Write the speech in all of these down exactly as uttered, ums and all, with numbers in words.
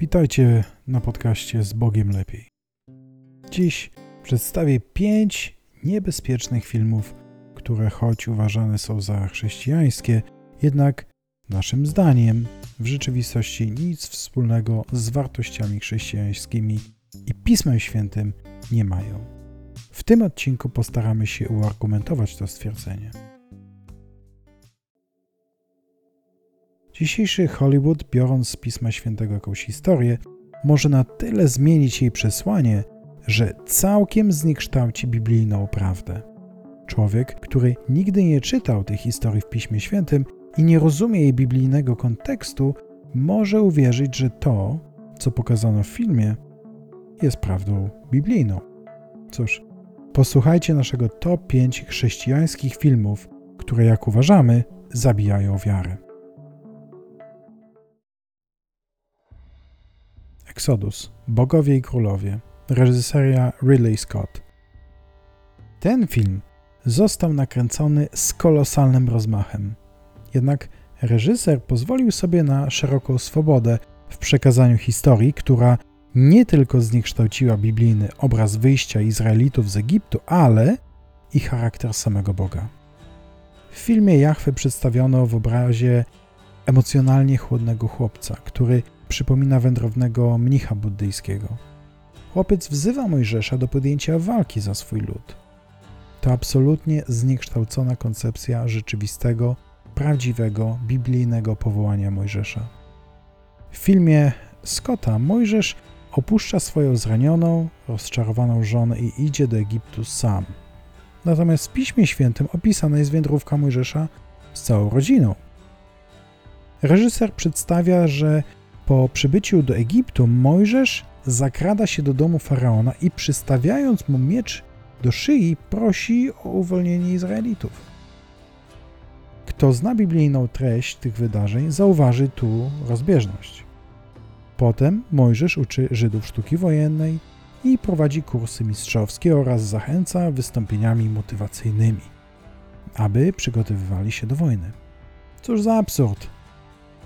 Witajcie na podcaście Z Bogiem Lepiej. Dziś przedstawię pięć niebezpiecznych filmów, które choć uważane są za chrześcijańskie, jednak naszym zdaniem w rzeczywistości nic wspólnego z wartościami chrześcijańskimi i Pismem Świętym nie mają. W tym odcinku postaramy się uargumentować to stwierdzenie. Dzisiejszy Hollywood, biorąc z Pisma Świętego jakąś historię, może na tyle zmienić jej przesłanie, że całkiem zniekształci biblijną prawdę. Człowiek, który nigdy nie czytał tej historii w Piśmie Świętym i nie rozumie jej biblijnego kontekstu, może uwierzyć, że to, co pokazano w filmie, jest prawdą biblijną. Cóż, posłuchajcie naszego top pięć chrześcijańskich filmów, które, jak uważamy, zabijają wiarę. Exodus, Bogowie i Królowie, reżyseria Ridley Scott. Ten film został nakręcony z kolosalnym rozmachem. Jednak reżyser pozwolił sobie na szeroką swobodę w przekazaniu historii, która nie tylko zniekształciła biblijny obraz wyjścia Izraelitów z Egiptu, ale i charakter samego Boga. W filmie Jahwe przedstawiono w obrazie emocjonalnie chłodnego chłopca, który przypomina wędrownego mnicha buddyjskiego. Chłopiec wzywa Mojżesza do podjęcia walki za swój lud. To absolutnie zniekształcona koncepcja rzeczywistego, prawdziwego, biblijnego powołania Mojżesza. W filmie Scotta Mojżesz opuszcza swoją zranioną, rozczarowaną żonę i idzie do Egiptu sam. Natomiast w Piśmie Świętym opisana jest wędrówka Mojżesza z całą rodziną. Reżyser przedstawia, że po przybyciu do Egiptu Mojżesz zakrada się do domu faraona i przystawiając mu miecz do szyi prosi o uwolnienie Izraelitów. Kto zna biblijną treść tych wydarzeń, zauważy tu rozbieżność. Potem Mojżesz uczy Żydów sztuki wojennej i prowadzi kursy mistrzowskie oraz zachęca wystąpieniami motywacyjnymi, aby przygotowywali się do wojny. Cóż za absurd!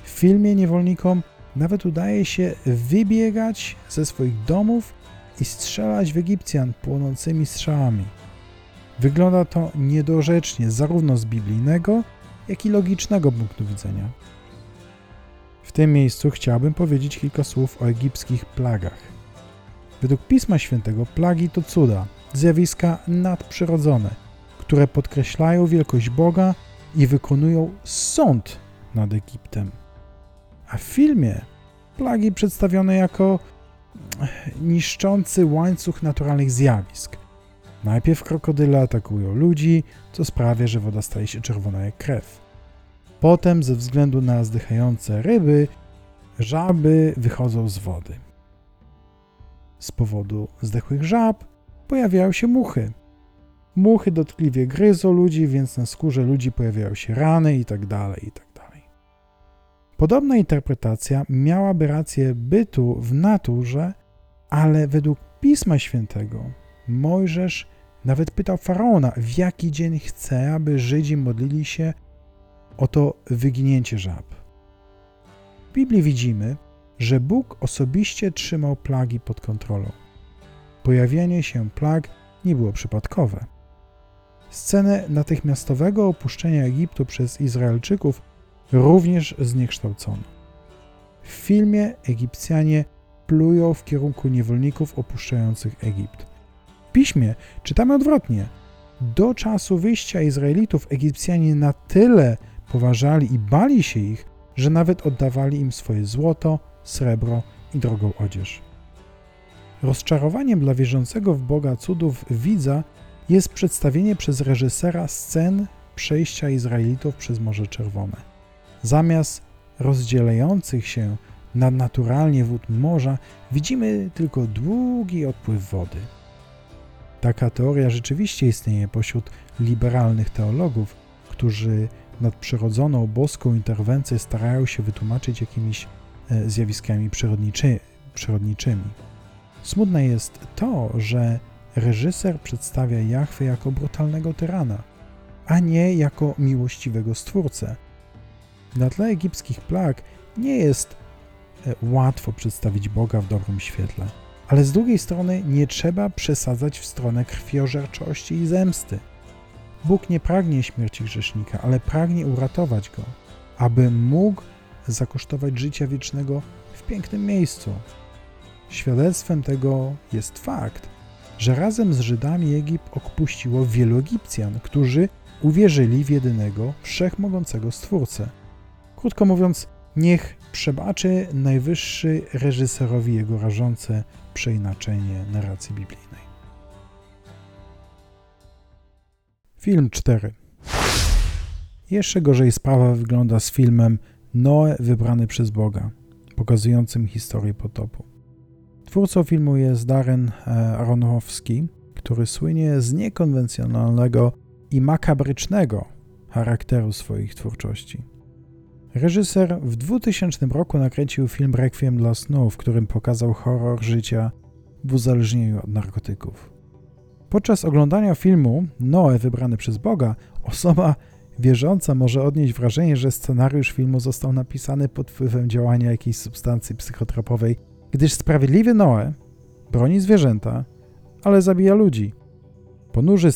W filmie niewolnikom nawet udaje się wybiegać ze swoich domów i strzelać w Egipcjan płonącymi strzałami. Wygląda to niedorzecznie zarówno z biblijnego, jak i logicznego punktu widzenia. W tym miejscu chciałbym powiedzieć kilka słów o egipskich plagach. Według Pisma Świętego plagi to cuda, zjawiska nadprzyrodzone, które podkreślają wielkość Boga i wykonują sąd nad Egiptem. A w filmie plagi przedstawione jako niszczący łańcuch naturalnych zjawisk. Najpierw krokodyle atakują ludzi, co sprawia, że woda staje się czerwona jak krew. Potem ze względu na zdychające ryby, żaby wychodzą z wody. Z powodu zdechłych żab pojawiają się muchy. Muchy dotkliwie gryzą ludzi, więc na skórze ludzi pojawiają się rany itd. itd. Podobna interpretacja miałaby rację bytu w naturze, ale według Pisma Świętego Mojżesz nawet pytał faraona, w jaki dzień chce, aby Żydzi modlili się o to wyginięcie żab. W Biblii widzimy, że Bóg osobiście trzymał plagi pod kontrolą. Pojawienie się plag nie było przypadkowe. Scenę natychmiastowego opuszczenia Egiptu przez Izraelczyków również zniekształcono. W filmie Egipcjanie plują w kierunku niewolników opuszczających Egipt. W Piśmie czytamy odwrotnie. Do czasu wyjścia Izraelitów Egipcjanie na tyle poważali i bali się ich, że nawet oddawali im swoje złoto, srebro i drogą odzież. Rozczarowaniem dla wierzącego w Boga cudów widza jest przedstawienie przez reżysera scen przejścia Izraelitów przez Morze Czerwone. Zamiast rozdzielających się nadnaturalnie wód morza, widzimy tylko długi odpływ wody. Taka teoria rzeczywiście istnieje pośród liberalnych teologów, którzy nadprzyrodzoną boską interwencję starają się wytłumaczyć jakimiś zjawiskami przyrodniczy, przyrodniczymi. Smutne jest to, że reżyser przedstawia Jahwe jako brutalnego tyrana, a nie jako miłościwego stwórcę. Na tle egipskich plag nie jest łatwo przedstawić Boga w dobrym świetle. Ale z drugiej strony nie trzeba przesadzać w stronę krwiożerczości i zemsty. Bóg nie pragnie śmierci grzesznika, ale pragnie uratować go, aby mógł zakosztować życia wiecznego w pięknym miejscu. Świadectwem tego jest fakt, że razem z Żydami Egipt opuściło wielu Egipcjan, którzy uwierzyli w jedynego, wszechmogącego Stwórcę. Krótko mówiąc, niech przebaczy najwyższy reżyserowi jego rażące przeinaczenie narracji biblijnej. Film cztery. Jeszcze gorzej sprawa wygląda z filmem Noe wybrany przez Boga, pokazującym historię potopu. Twórcą filmu jest Darren Aronofsky, który słynie z niekonwencjonalnego i makabrycznego charakteru swoich twórczości. Reżyser w dwutysięcznym roku nakręcił film Requiem dla snu, w którym pokazał horror życia w uzależnieniu od narkotyków. Podczas oglądania filmu Noe wybrany przez Boga, osoba wierząca może odnieść wrażenie, że scenariusz filmu został napisany pod wpływem działania jakiejś substancji psychotropowej, gdyż sprawiedliwy Noe broni zwierzęta, ale zabija ludzi. Ponurzy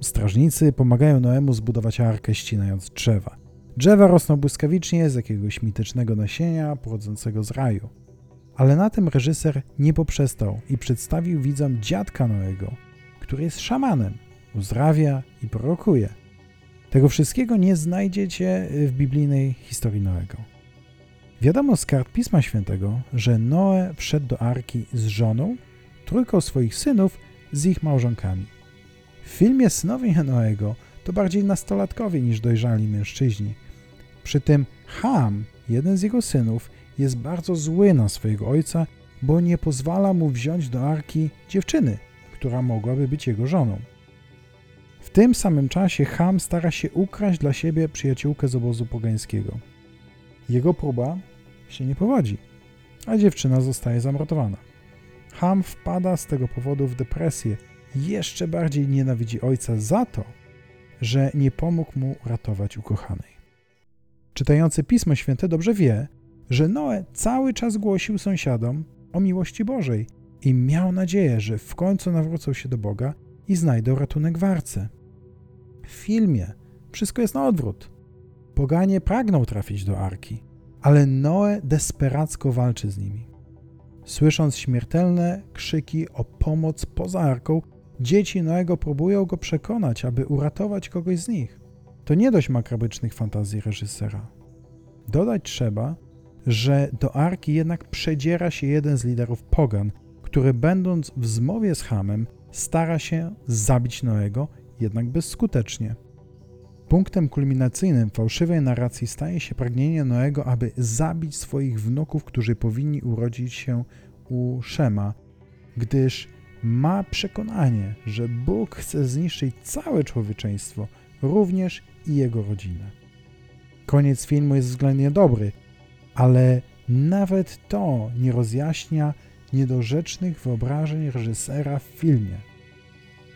strażnicy pomagają Noemu zbudować arkę, ścinając drzewa. Drzewa rosną błyskawicznie z jakiegoś mitycznego nasienia pochodzącego z raju. Ale na tym reżyser nie poprzestał i przedstawił widzom dziadka Noego, który jest szamanem, uzdrawia i prorokuje. Tego wszystkiego nie znajdziecie w biblijnej historii Noego. Wiadomo z kart Pisma Świętego, że Noe wszedł do arki z żoną, trójką swoich synów z ich małżonkami. W filmie synowie Noego to bardziej nastolatkowie niż dojrzali mężczyźni. Przy tym Ham, jeden z jego synów, jest bardzo zły na swojego ojca, bo nie pozwala mu wziąć do arki dziewczyny, która mogłaby być jego żoną. W tym samym czasie Ham stara się ukraść dla siebie przyjaciółkę z obozu pogańskiego. Jego próba się nie powodzi, a dziewczyna zostaje zamordowana. Ham wpada z tego powodu w depresję. Jeszcze bardziej nienawidzi ojca za to, że nie pomógł mu ratować ukochanej. Czytający Pismo Święte dobrze wie, że Noe cały czas głosił sąsiadom o miłości Bożej i miał nadzieję, że w końcu nawrócą się do Boga i znajdą ratunek w arce. W filmie wszystko jest na odwrót. Poganie pragną trafić do arki, ale Noe desperacko walczy z nimi. Słysząc śmiertelne krzyki o pomoc poza arką, dzieci Noego próbują go przekonać, aby uratować kogoś z nich. To nie dość makabrycznych fantazji reżysera. Dodać trzeba, że do arki jednak przedziera się jeden z liderów pogan, który będąc w zmowie z Hamem stara się zabić Noego, jednak bezskutecznie. Punktem kulminacyjnym fałszywej narracji staje się pragnienie Noego, aby zabić swoich wnuków, którzy powinni urodzić się u Szema, gdyż ma przekonanie, że Bóg chce zniszczyć całe człowieczeństwo, również i jego rodzinę. Koniec filmu jest względnie dobry, ale nawet to nie rozjaśnia niedorzecznych wyobrażeń reżysera w filmie.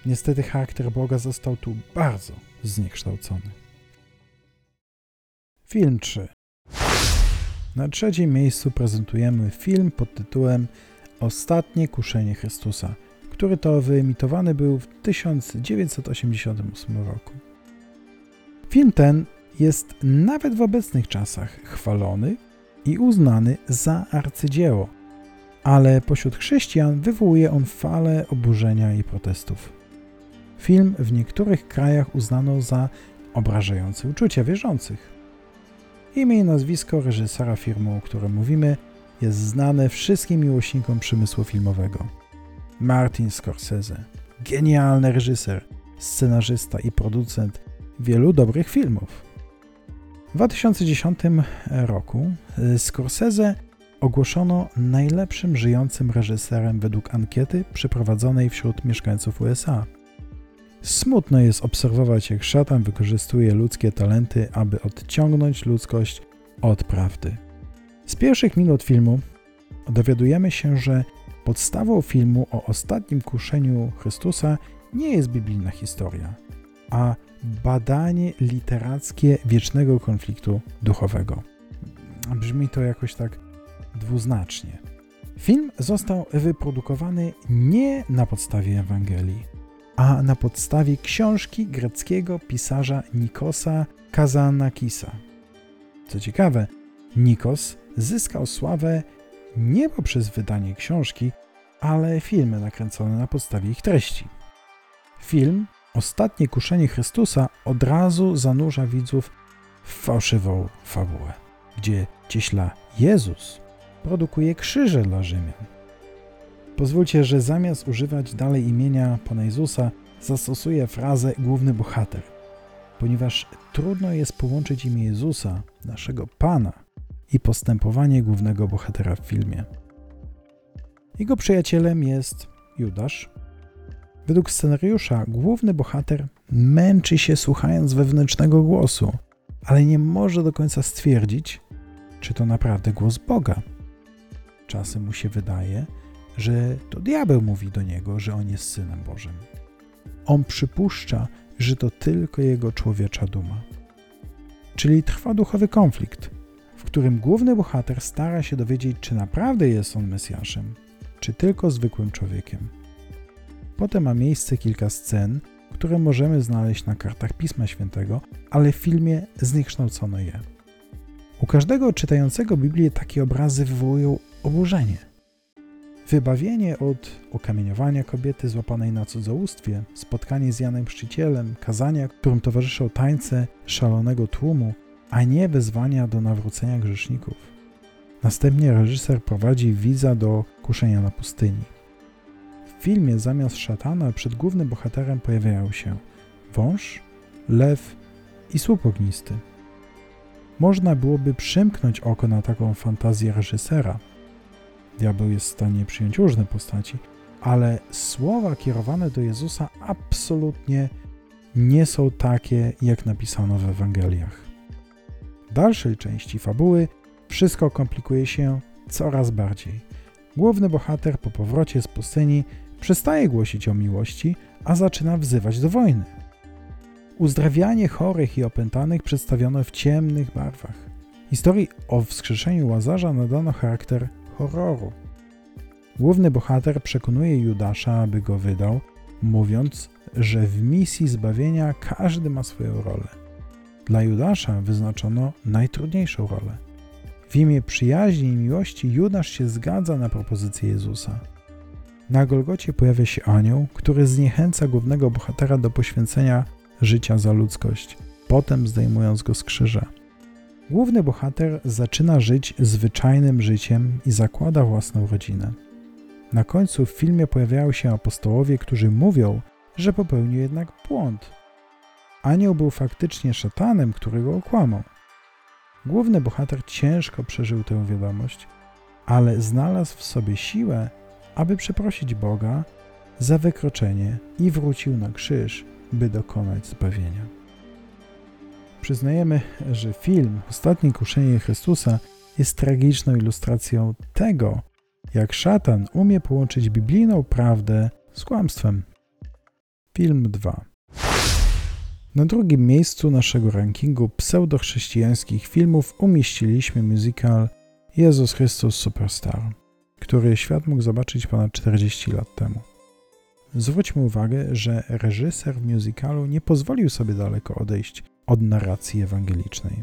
Niestety charakter Boga został tu bardzo zniekształcony. Film trzy. Na trzecim miejscu prezentujemy film pod tytułem Ostatnie kuszenie Chrystusa, który to wyemitowany był w tysiąc dziewięćset osiemdziesiątym ósmym roku. Film ten jest nawet w obecnych czasach chwalony i uznany za arcydzieło, ale pośród chrześcijan wywołuje on falę oburzenia i protestów. Film w niektórych krajach uznano za obrażający uczucia wierzących. Imię i nazwisko reżysera filmu, o którym mówimy, jest znane wszystkim miłośnikom przemysłu filmowego. Martin Scorsese, genialny reżyser, scenarzysta i producent wielu dobrych filmów. W dwa tysiące dziesiątym roku Scorsese ogłoszono najlepszym żyjącym reżyserem według ankiety przeprowadzonej wśród mieszkańców U S A. Smutno jest obserwować, jak szatan wykorzystuje ludzkie talenty, aby odciągnąć ludzkość od prawdy. Z pierwszych minut filmu dowiadujemy się, że podstawą filmu o ostatnim kuszeniu Chrystusa nie jest biblijna historia, a badanie literackie wiecznego konfliktu duchowego. Brzmi to jakoś tak dwuznacznie. Film został wyprodukowany nie na podstawie Ewangelii, a na podstawie książki greckiego pisarza Nikosa Kazanakisa. Co ciekawe, Nikos zyskał sławę nie poprzez wydanie książki, ale filmy nakręcone na podstawie ich treści. Film Ostatnie kuszenie Chrystusa od razu zanurza widzów w fałszywą fabułę, gdzie cieśla Jezus produkuje krzyże dla Rzymian. Pozwólcie, że zamiast używać dalej imienia Pana Jezusa, zastosuję frazę główny bohater, ponieważ trudno jest połączyć imię Jezusa, naszego Pana, i postępowanie głównego bohatera w filmie. Jego przyjacielem jest Judasz. Według scenariusza główny bohater męczy się słuchając wewnętrznego głosu, ale nie może do końca stwierdzić, czy to naprawdę głos Boga. Czasem mu się wydaje, że to diabeł mówi do niego, że on jest Synem Bożym. On przypuszcza, że to tylko jego człowiecza duma. Czyli trwa duchowy konflikt, w którym główny bohater stara się dowiedzieć, czy naprawdę jest on Mesjaszem, czy tylko zwykłym człowiekiem. Potem ma miejsce kilka scen, które możemy znaleźć na kartach Pisma Świętego, ale w filmie zniekształcono je. U każdego czytającego Biblię takie obrazy wywołują oburzenie. Wybawienie od okamienowania kobiety złapanej na cudzołóstwie, spotkanie z Janem Chrzcicielem, kazania, którym towarzyszą tańce szalonego tłumu, a nie wezwania do nawrócenia grzeszników. Następnie reżyser prowadzi widza do kuszenia na pustyni. W filmie zamiast szatana przed głównym bohaterem pojawiają się wąż, lew i słup ognisty. Można byłoby przymknąć oko na taką fantazję reżysera. Diabeł jest w stanie przyjąć różne postaci, ale słowa kierowane do Jezusa absolutnie nie są takie, jak napisano w Ewangeliach. W dalszej części fabuły wszystko komplikuje się coraz bardziej. Główny bohater po powrocie z pustyni przestaje głosić o miłości, a zaczyna wzywać do wojny. Uzdrawianie chorych i opętanych przedstawiono w ciemnych barwach. Historii o wskrzeszeniu Łazarza nadano charakter horroru. Główny bohater przekonuje Judasza, aby go wydał, mówiąc, że w misji zbawienia każdy ma swoją rolę. Dla Judasza wyznaczono najtrudniejszą rolę. W imię przyjaźni i miłości Judasz się zgadza na propozycję Jezusa. Na Golgocie pojawia się anioł, który zniechęca głównego bohatera do poświęcenia życia za ludzkość, potem zdejmując go z krzyża. Główny bohater zaczyna żyć zwyczajnym życiem i zakłada własną rodzinę. Na końcu w filmie pojawiają się apostołowie, którzy mówią, że popełnił jednak błąd. Anioł był faktycznie szatanem, który go okłamał. Główny bohater ciężko przeżył tę wiadomość, ale znalazł w sobie siłę, aby przeprosić Boga za wykroczenie i wrócił na krzyż, by dokonać zbawienia. Przyznajemy, że film Ostatnie kuszenie Chrystusa jest tragiczną ilustracją tego, jak szatan umie połączyć biblijną prawdę z kłamstwem. Film dwa. Na drugim miejscu naszego rankingu pseudochrześcijańskich filmów umieściliśmy musical Jezus Chrystus Superstar, który świat mógł zobaczyć ponad czterdzieści lat temu. Zwróćmy uwagę, że reżyser w musicalu nie pozwolił sobie daleko odejść od narracji ewangelicznej.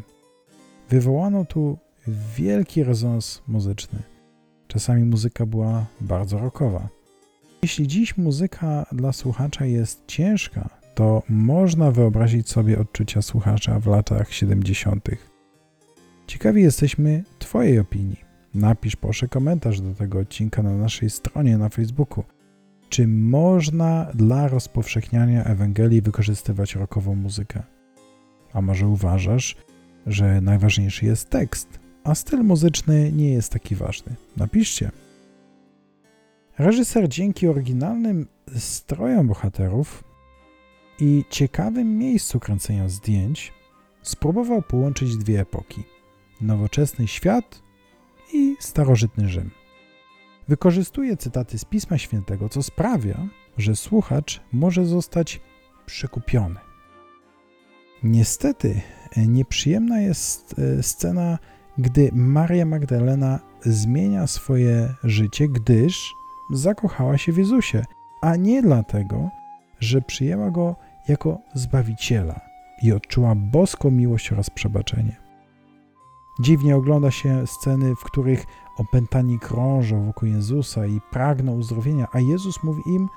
Wywołano tu wielki rezonans muzyczny. Czasami muzyka była bardzo rockowa. Jeśli dziś muzyka dla słuchacza jest ciężka, to można wyobrazić sobie odczucia słuchacza w latach siedemdziesiątych. Ciekawi jesteśmy Twojej opinii. Napisz proszę komentarz do tego odcinka na naszej stronie na Facebooku. Czy można dla rozpowszechniania Ewangelii wykorzystywać rockową muzykę? A może uważasz, że najważniejszy jest tekst, a styl muzyczny nie jest taki ważny? Napiszcie. Reżyser dzięki oryginalnym strojom bohaterów i ciekawym miejscu kręcenia zdjęć spróbował połączyć dwie epoki – nowoczesny świat i starożytny Rzym. Wykorzystuje cytaty z Pisma Świętego, co sprawia, że słuchacz może zostać przekupiony. Niestety nieprzyjemna jest scena, gdy Maria Magdalena zmienia swoje życie, gdyż zakochała się w Jezusie, a nie dlatego, że przyjęła Go jako Zbawiciela i odczuła boską miłość oraz przebaczenie. Dziwnie ogląda się sceny, w których opętani krążą wokół Jezusa i pragną uzdrowienia, a Jezus mówi im,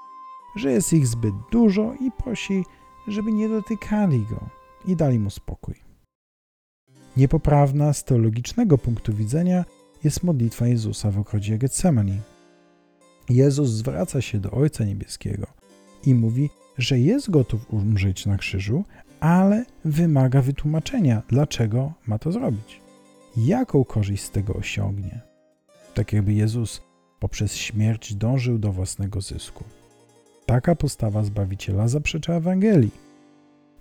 że jest ich zbyt dużo i prosi, żeby nie dotykali Go i dali Mu spokój. Niepoprawna z teologicznego punktu widzenia jest modlitwa Jezusa w ogrodzie Getsemani. Jezus zwraca się do Ojca Niebieskiego i mówi, że jest gotów umrzeć na krzyżu, ale wymaga wytłumaczenia, dlaczego ma to zrobić. Jaką korzyść z tego osiągnie? Tak jakby Jezus poprzez śmierć dążył do własnego zysku. Taka postawa Zbawiciela zaprzecza Ewangelii.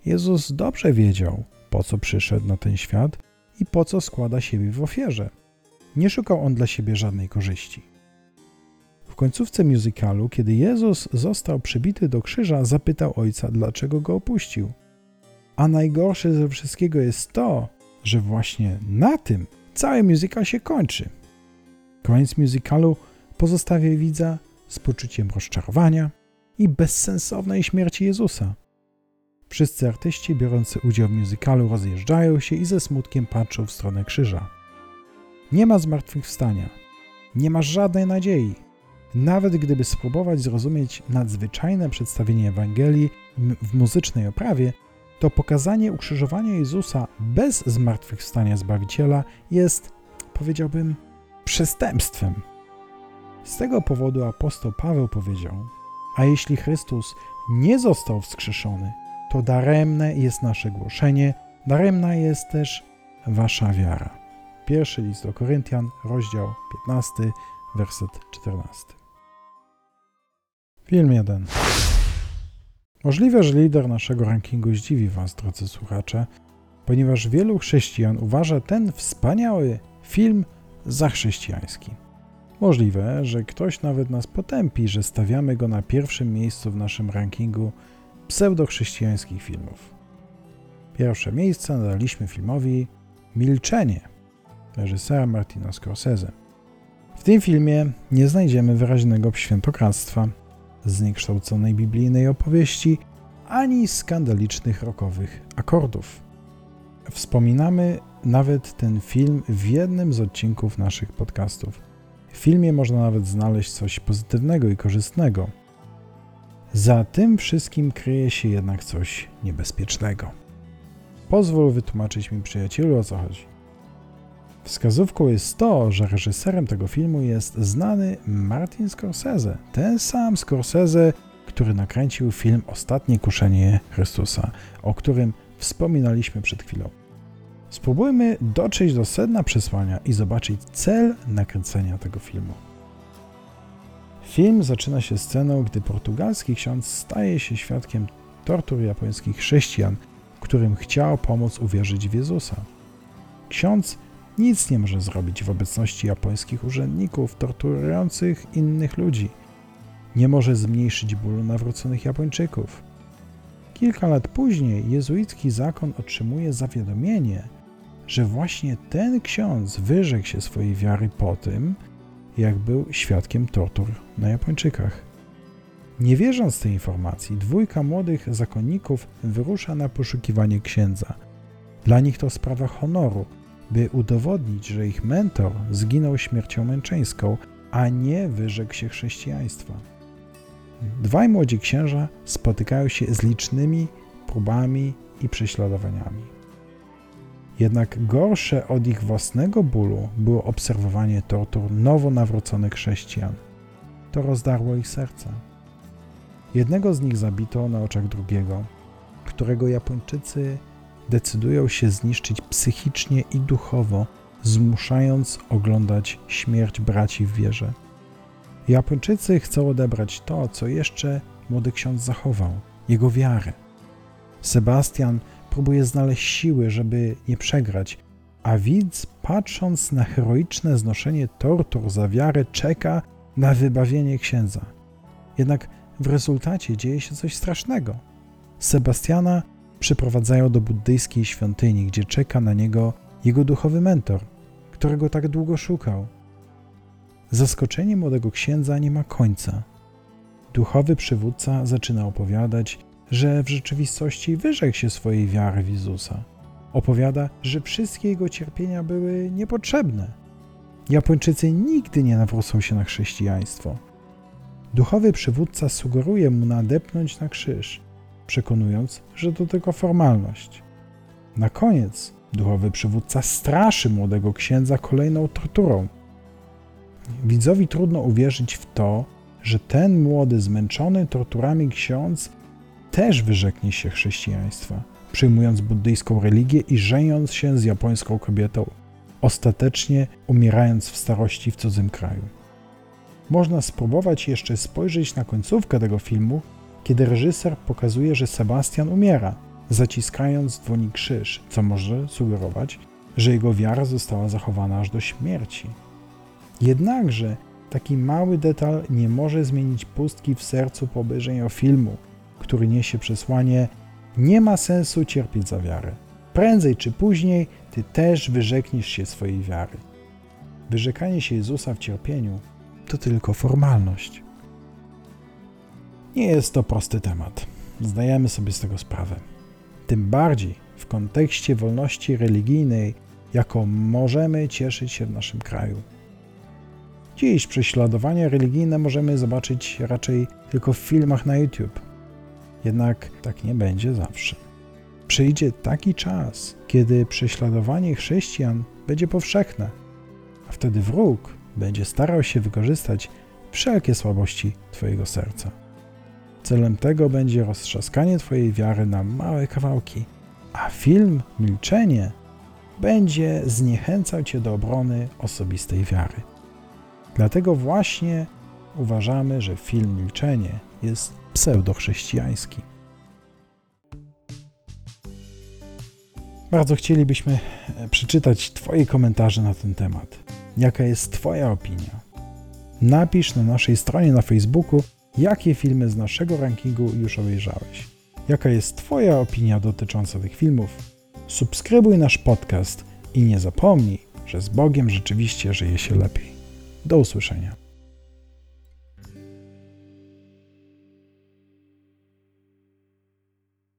Jezus dobrze wiedział, po co przyszedł na ten świat i po co składa siebie w ofierze. Nie szukał on dla siebie żadnej korzyści. W końcówce musicalu, kiedy Jezus został przybity do krzyża, zapytał Ojca, dlaczego Go opuścił. A najgorsze ze wszystkiego jest to, że właśnie na tym cały musical się kończy. Koniec musicalu pozostawia widza z poczuciem rozczarowania i bezsensownej śmierci Jezusa. Wszyscy artyści biorący udział w musicalu rozjeżdżają się i ze smutkiem patrzą w stronę krzyża. Nie ma zmartwychwstania, nie ma żadnej nadziei. Nawet gdyby spróbować zrozumieć nadzwyczajne przedstawienie Ewangelii w muzycznej oprawie, to pokazanie ukrzyżowania Jezusa bez zmartwychwstania Zbawiciela jest, powiedziałbym, przestępstwem. Z tego powodu apostoł Paweł powiedział, a jeśli Chrystus nie został wskrzeszony, to daremne jest nasze głoszenie, daremna jest też wasza wiara. Pierwszy list do Koryntian, rozdział piętnasty, werset czternasty. Film jeden. Możliwe, że lider naszego rankingu zdziwi Was, drodzy słuchacze, ponieważ wielu chrześcijan uważa ten wspaniały film za chrześcijański. Możliwe, że ktoś nawet nas potępi, że stawiamy go na pierwszym miejscu w naszym rankingu pseudochrześcijańskich filmów. Pierwsze miejsce nadaliśmy filmowi Milczenie, reżysera Martina Scorsese. W tym filmie nie znajdziemy wyraźnego świętokradztwa, zniekształconej biblijnej opowieści, ani skandalicznych rockowych akordów. Wspominamy nawet ten film w jednym z odcinków naszych podcastów. W filmie można nawet znaleźć coś pozytywnego i korzystnego. Za tym wszystkim kryje się jednak coś niebezpiecznego. Pozwól wytłumaczyć mi, przyjacielu, o co chodzi. Wskazówką jest to, że reżyserem tego filmu jest znany Martin Scorsese, ten sam Scorsese, który nakręcił film Ostatnie kuszenie Chrystusa, o którym wspominaliśmy przed chwilą. Spróbujmy dotrzeć do sedna przesłania i zobaczyć cel nakręcenia tego filmu. Film zaczyna się sceną, gdy portugalski ksiądz staje się świadkiem tortur japońskich chrześcijan, którym chciał pomóc uwierzyć w Jezusa. Ksiądz nic nie może zrobić w obecności japońskich urzędników torturujących innych ludzi. Nie może zmniejszyć bólu nawróconych Japończyków. Kilka lat później jezuicki zakon otrzymuje zawiadomienie, że właśnie ten ksiądz wyrzekł się swojej wiary po tym, jak był świadkiem tortur na Japończykach. Nie wierząc tej informacji, dwójka młodych zakonników wyrusza na poszukiwanie księdza. Dla nich to sprawa honoru, by udowodnić, że ich mentor zginął śmiercią męczeńską, a nie wyrzekł się chrześcijaństwa. Dwaj młodzi księża spotykają się z licznymi próbami i prześladowaniami. Jednak gorsze od ich własnego bólu było obserwowanie tortur nowo nawróconych chrześcijan. To rozdarło ich serca. Jednego z nich zabito na oczach drugiego, którego Japończycy decydują się zniszczyć psychicznie i duchowo, zmuszając oglądać śmierć braci w wierze. Japończycy chcą odebrać to, co jeszcze młody ksiądz zachował, jego wiarę. Sebastian próbuje znaleźć siły, żeby nie przegrać, a widz, patrząc na heroiczne znoszenie tortur za wiarę, czeka na wybawienie księdza. Jednak w rezultacie dzieje się coś strasznego. Sebastiana przyprowadzają do buddyjskiej świątyni, gdzie czeka na niego jego duchowy mentor, którego tak długo szukał. Zaskoczenie młodego księdza nie ma końca. Duchowy przywódca zaczyna opowiadać, że w rzeczywistości wyrzekł się swojej wiary w Jezusa. Opowiada, że wszystkie jego cierpienia były niepotrzebne. Japończycy nigdy nie nawrócą się na chrześcijaństwo. Duchowy przywódca sugeruje mu nadepnąć na krzyż, przekonując, że to tylko formalność. Na koniec duchowy przywódca straszy młodego księdza kolejną torturą. Widzowi trudno uwierzyć w to, że ten młody, zmęczony torturami ksiądz też wyrzeknie się chrześcijaństwa, przyjmując buddyjską religię i żeniąc się z japońską kobietą, ostatecznie umierając w starości w cudzym kraju. Można spróbować jeszcze spojrzeć na końcówkę tego filmu, kiedy reżyser pokazuje, że Sebastian umiera, zaciskając w dłoni krzyż, co może sugerować, że jego wiara została zachowana aż do śmierci. Jednakże taki mały detal nie może zmienić pustki w sercu po obejrzeniu filmu, który niesie przesłanie: nie ma sensu cierpieć za wiarę. Prędzej czy później ty też wyrzekniesz się swojej wiary. Wyrzekanie się Jezusa w cierpieniu to tylko formalność. Nie jest to prosty temat. Zdajemy sobie z tego sprawę. Tym bardziej w kontekście wolności religijnej, jaką możemy cieszyć się w naszym kraju. Dziś prześladowania religijne możemy zobaczyć raczej tylko w filmach na YouTube. Jednak tak nie będzie zawsze. Przyjdzie taki czas, kiedy prześladowanie chrześcijan będzie powszechne, a wtedy wróg będzie starał się wykorzystać wszelkie słabości twojego serca. Celem tego będzie roztrzaskanie twojej wiary na małe kawałki, a film Milczenie będzie zniechęcał cię do obrony osobistej wiary. Dlatego właśnie uważamy, że film Milczenie jest pseudochrześcijański. Bardzo chcielibyśmy przeczytać twoje komentarze na ten temat. Jaka jest twoja opinia? Napisz na naszej stronie na Facebooku, jakie filmy z naszego rankingu już obejrzałeś. Jaka jest twoja opinia dotycząca tych filmów? Subskrybuj nasz podcast i nie zapomnij, że z Bogiem rzeczywiście żyje się lepiej. Do usłyszenia.